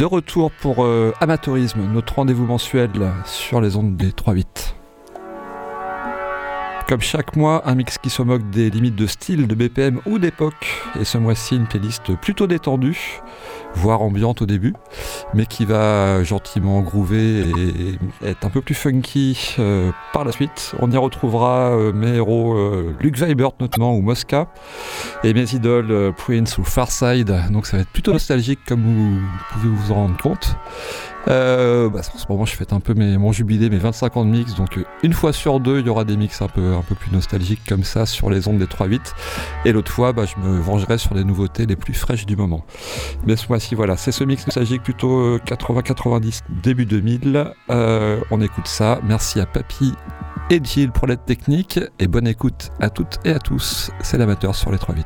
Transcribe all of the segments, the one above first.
de retour pour Amateurisme, notre rendez-vous mensuel sur les ondes des 3-8. Comme chaque mois, un mix qui se moque des limites de style, de BPM ou d'époque. Et ce mois-ci, une playlist plutôt détendue, voire ambiante au début, mais qui va gentiment groover et être un peu plus funky par la suite. On y retrouvera mes héros Luc Vibert notamment, ou Mosca, et mes idoles Prince ou Farside. Donc ça va être plutôt nostalgique, comme vous pouvez vous en rendre compte. En ce moment je fête un peu mon jubilé, mes 25 ans de mix, donc une fois sur deux il y aura des mix un peu plus nostalgiques comme ça sur les ondes des 3-8, et l'autre fois je me vengerai sur les nouveautés les plus fraîches du moment. Mais ce mois-ci voilà, c'est ce mix nostalgique plutôt 80-90 début 2000, on écoute ça. Merci à Papy et Gilles pour l'aide technique, et bonne écoute à toutes et à tous, c'est l'amateur sur les 3-8.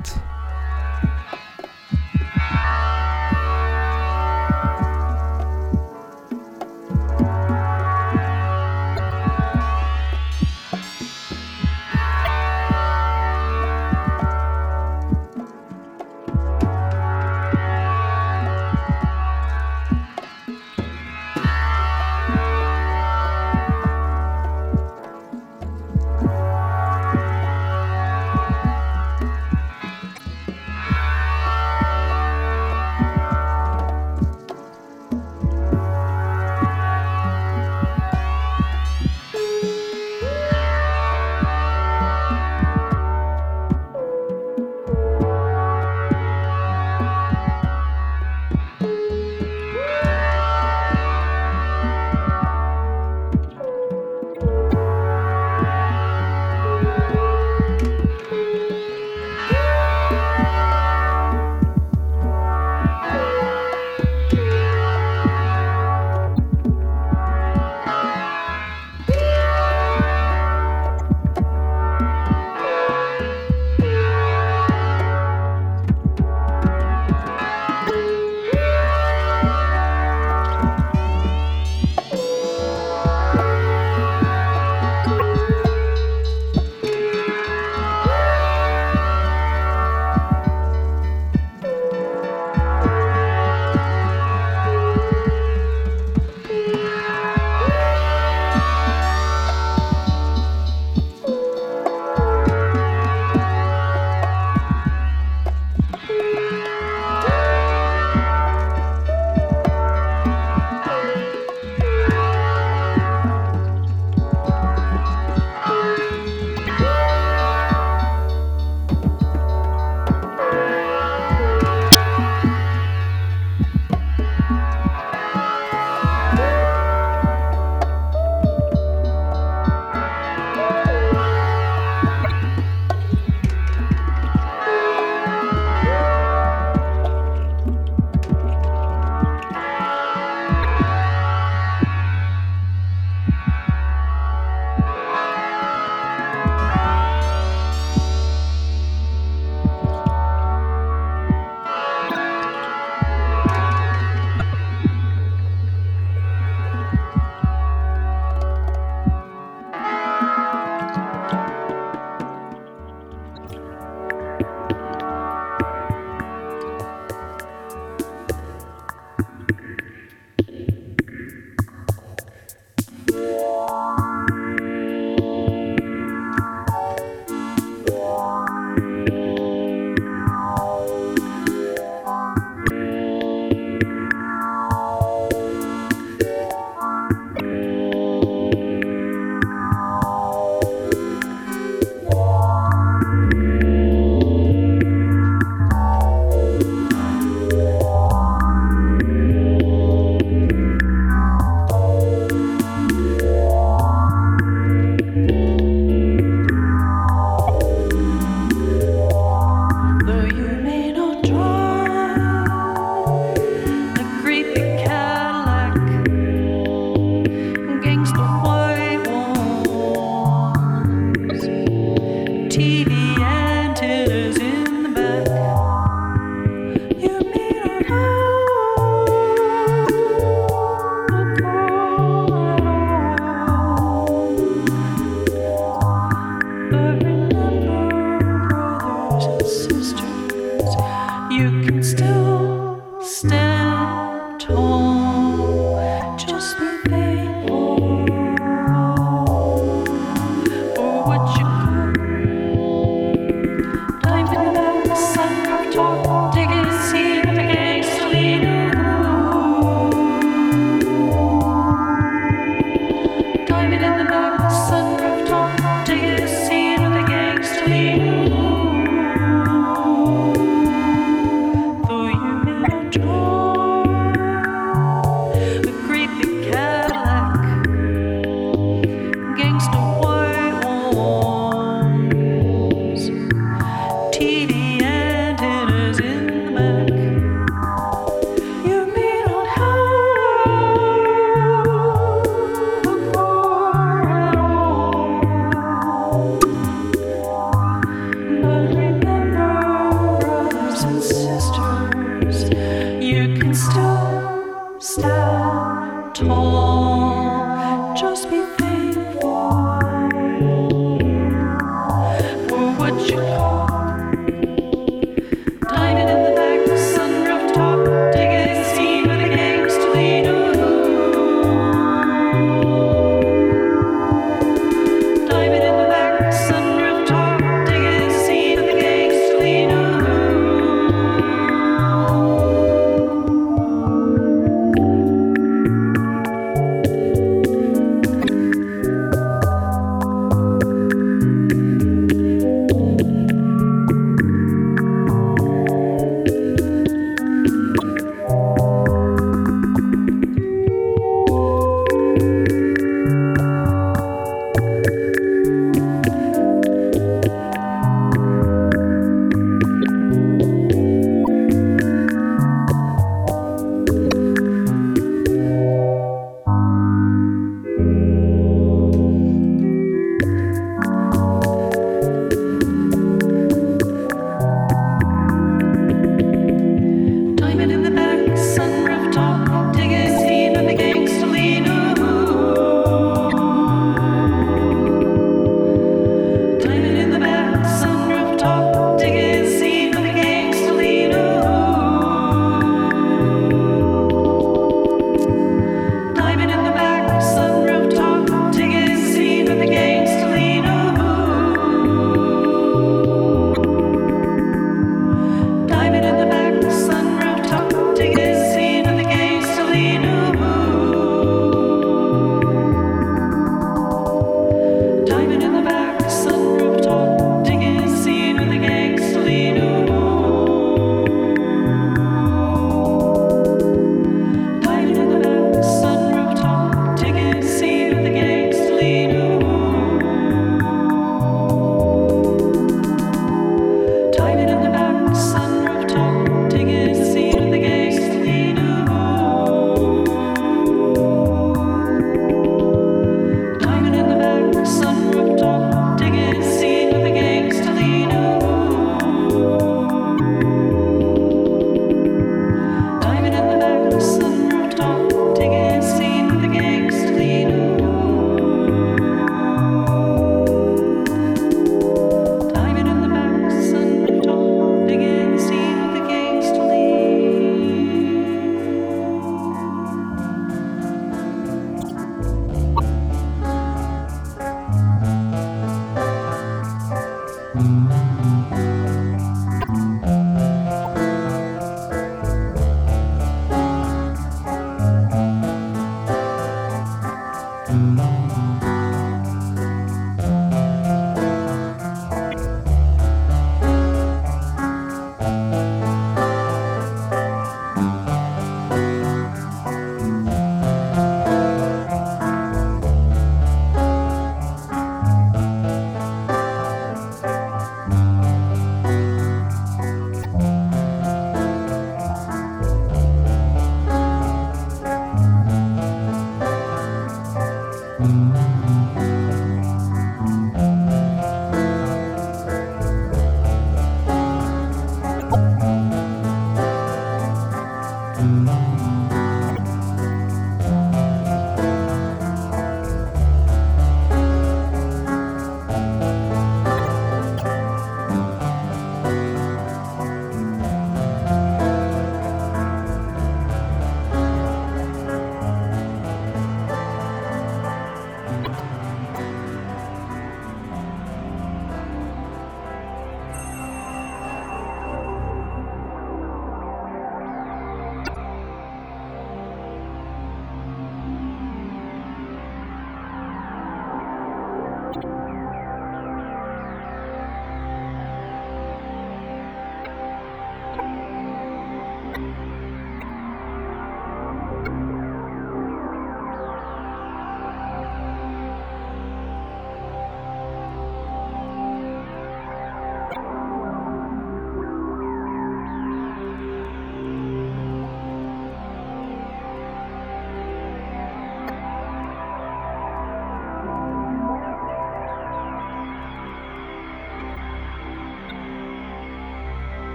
Stand tall, just be faithful. We're what you call dining in the back, the sunroof top, taking it easy for the games to lead.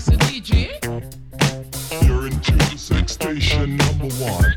Mr. DJ. You're in tune to sex station number one.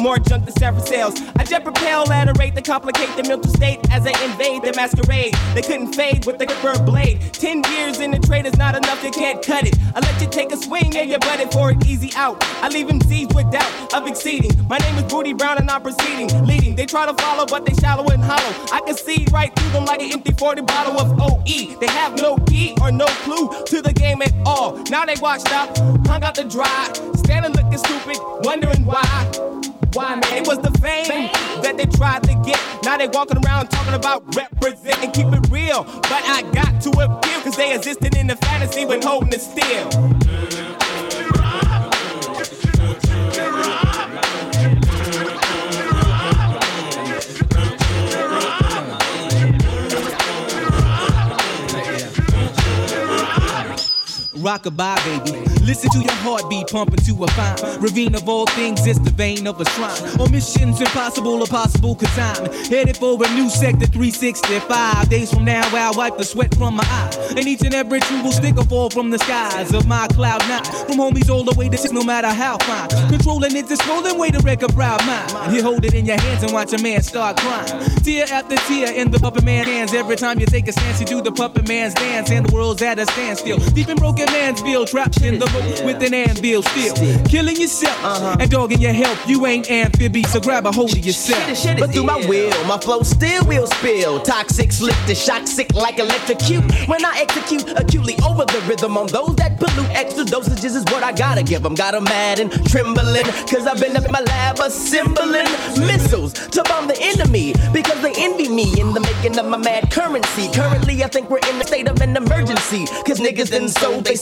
More junk than Sarah sales. I jet propel at a rate that complicate the mental state as they invade the masquerade. They couldn't fade with the curved blade. 10 years in the trade is not enough, you can't cut it. I let you take a swing and you're butted for an easy out. I leave them seized with doubt of exceeding. My name is Booty Brown and I'm proceeding, leading. They try to follow but they shallow and hollow. I can see right through them like an empty 40 bottle of OE. They have no key or no clue to the game at all. Now they washed up, hung out to dry, standing looking stupid, wondering why. Why, man? It was the fame that they tried to get. Now they walking around talking about represent and keep it real. But I got to appeal, cause they existed in the fantasy when holding it still. Rock-a-bye, baby. Listen to your heartbeat pumping to a fine ravine of all things. It's the vein of a shrine. On missions impossible or possible, cause I'm headed for a new sector 365. Days from now, I'll wipe the sweat from my eyes. And each and every tree will stick or fall from the skies of my cloud nine. From homies all the way to six, no matter how fine. Controlling it's a scrolling way to wreck a proud mind. You hold it in your hands and watch a man start crying. Tear after tear in the puppet man's hands. Every time you take a stance, you do the puppet man's dance. And the world's at a standstill. Deep in broken Mansfield, trapped in the boat with an anvil still. Killing yourself and dogging your health. You ain't amphibious, so grab a hold of yourself. Shit, but through my will, my flow still will spill. Toxic, slick to shock, sick like electrocute. When I execute acutely over the rhythm on those that pollute, extra dosages is what I gotta give them. Got them mad and trembling, cause I've been up in my lab assembling missiles to bomb the enemy, because they envy me in the making of my mad currency. Currently, I think we're in the state of an emergency, cause niggas didn't sold they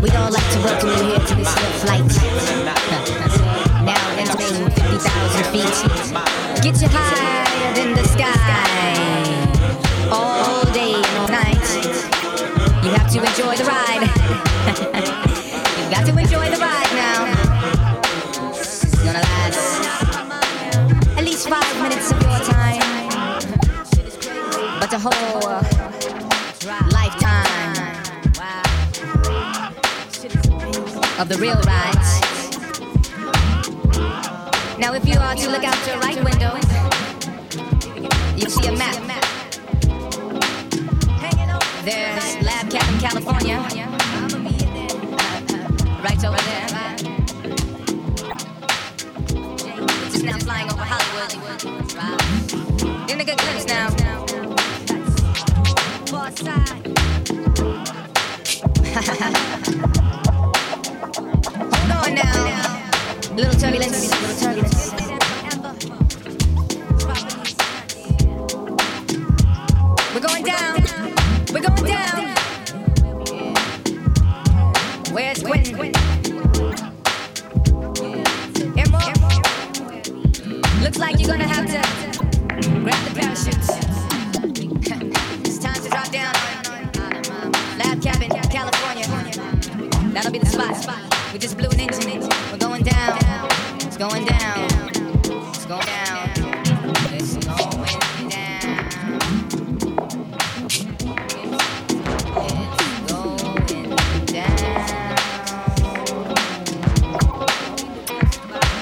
We all like to welcome you here to this flight. Now entering 50,000 feet. Get you higher than the sky. All day and all night. You have to enjoy the ride. You've got to enjoy the ride now. It's gonna last at least 5 minutes of your time, but the whole lifetime of the real ride. Now if you are to look out your right window, you'll see a map. There's Lab Cabin, California, right over there. Just now flying over Hollywood. Getting a good glimpse now. going down. We're going down. Where's Quentin? Emerald? Looks like you're gonna have to grab the parachutes. It's time to drop down on Lab Cabin, California. That'll be the spot. We just blew an engine. We're going down. It's going down. It's going down. It's going down.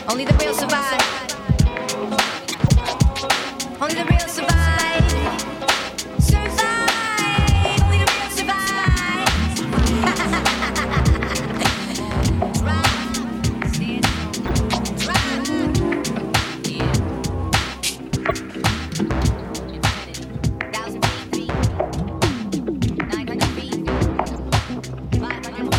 Only the real survive. Only the real survive. Survive. Only the real survive. Drive. 1,000 feet. 900 feet. 500 feet.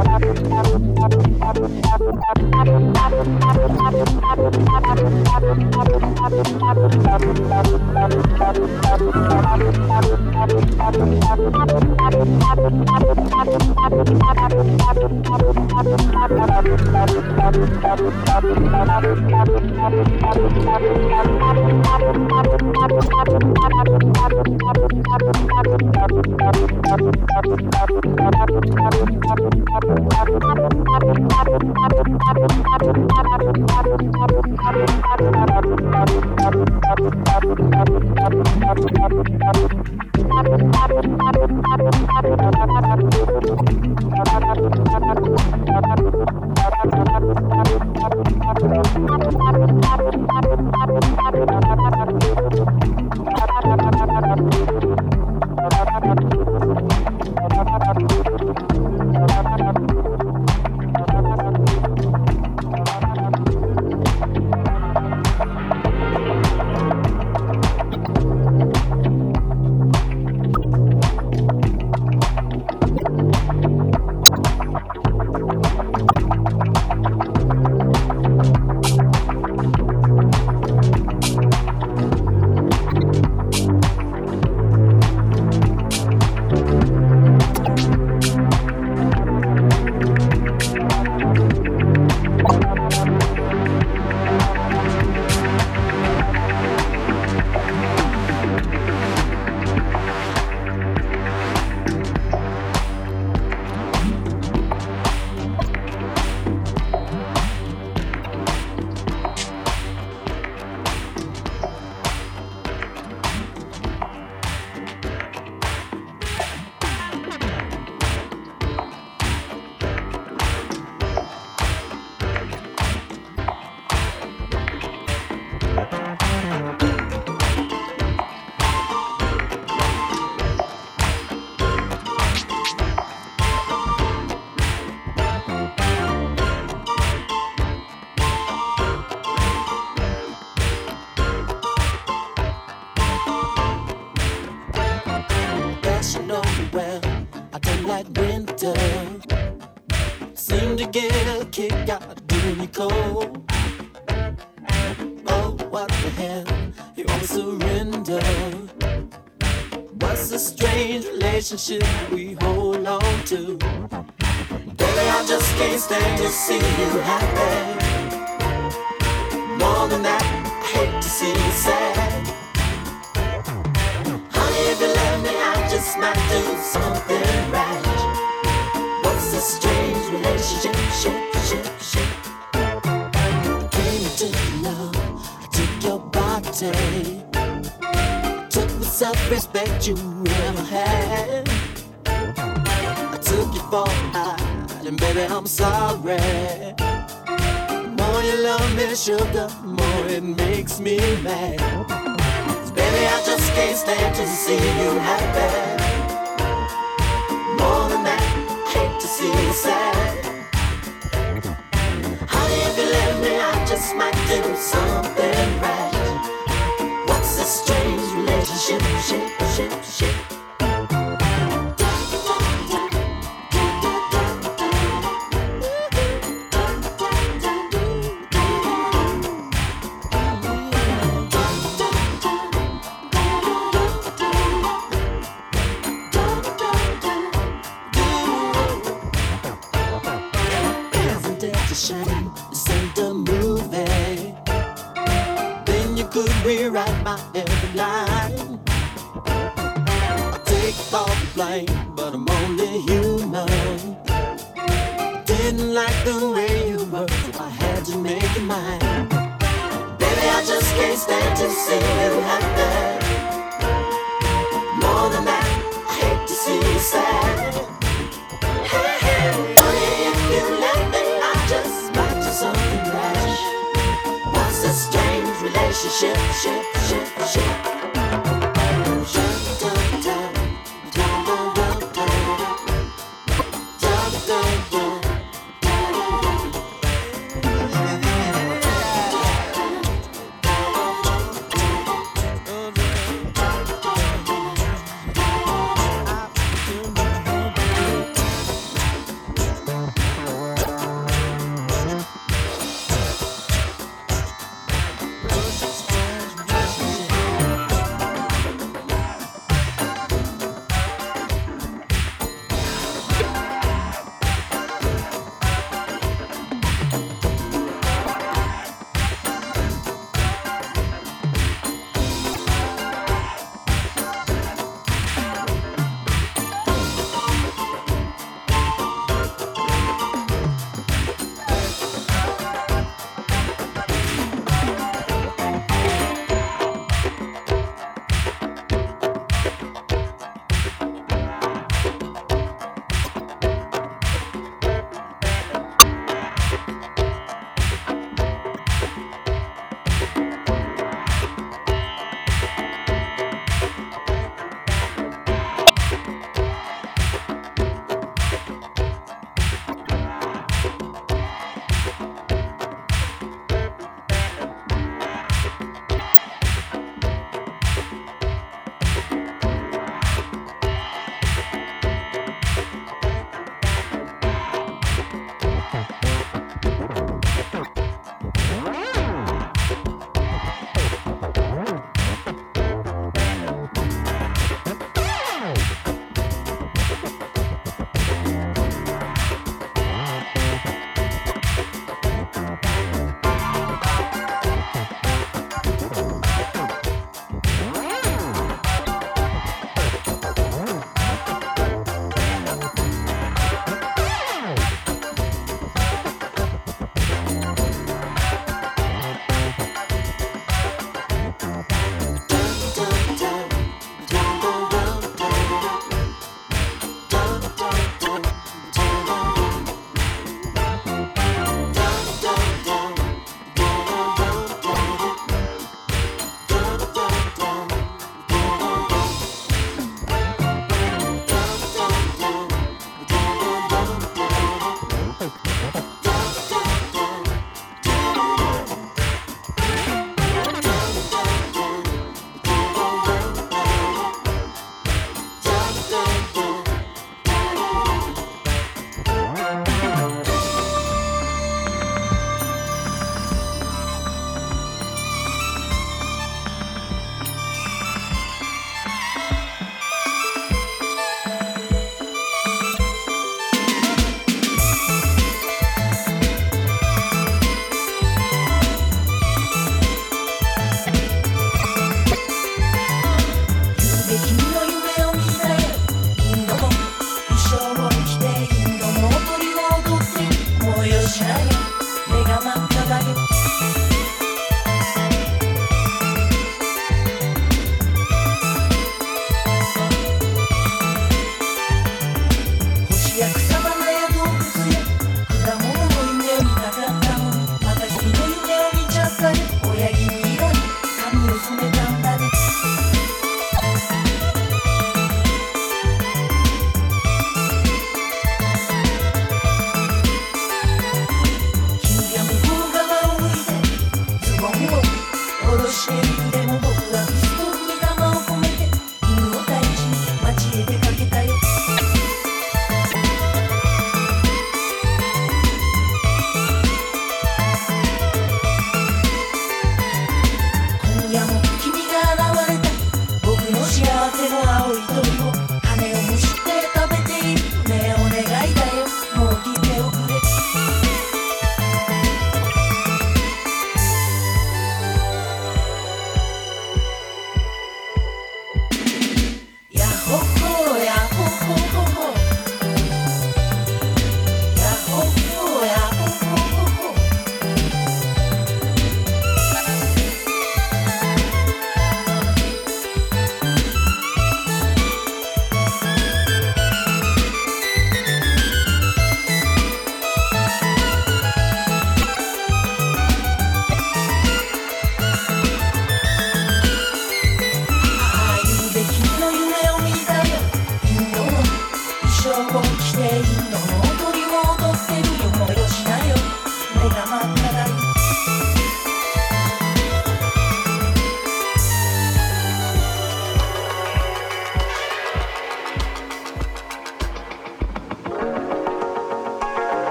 We hold on to. Baby, I just can't stand to see you happy. More than that, I hate to see you sad. Honey, if you love me, I just might do something right. What's this strange relationship? I came to love, I took your body, I took the self-respect you never had. And baby, I'm sorry. The more you love me, sugar, the more it makes me mad. Cause baby, I just can't stand to see you happy. More than that, I hate to see you sad. Honey, if you let me, I just might do something right. What's this strange relationship? Shit.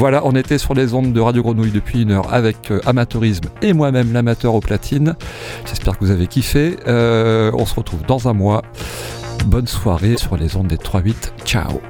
Voilà, on était sur les ondes de Radio Grenouille depuis une heure avec Amateurisme et moi-même, l'amateur aux platines. J'espère que vous avez kiffé. On se retrouve dans un mois. Bonne soirée sur les ondes des 3-8. Ciao.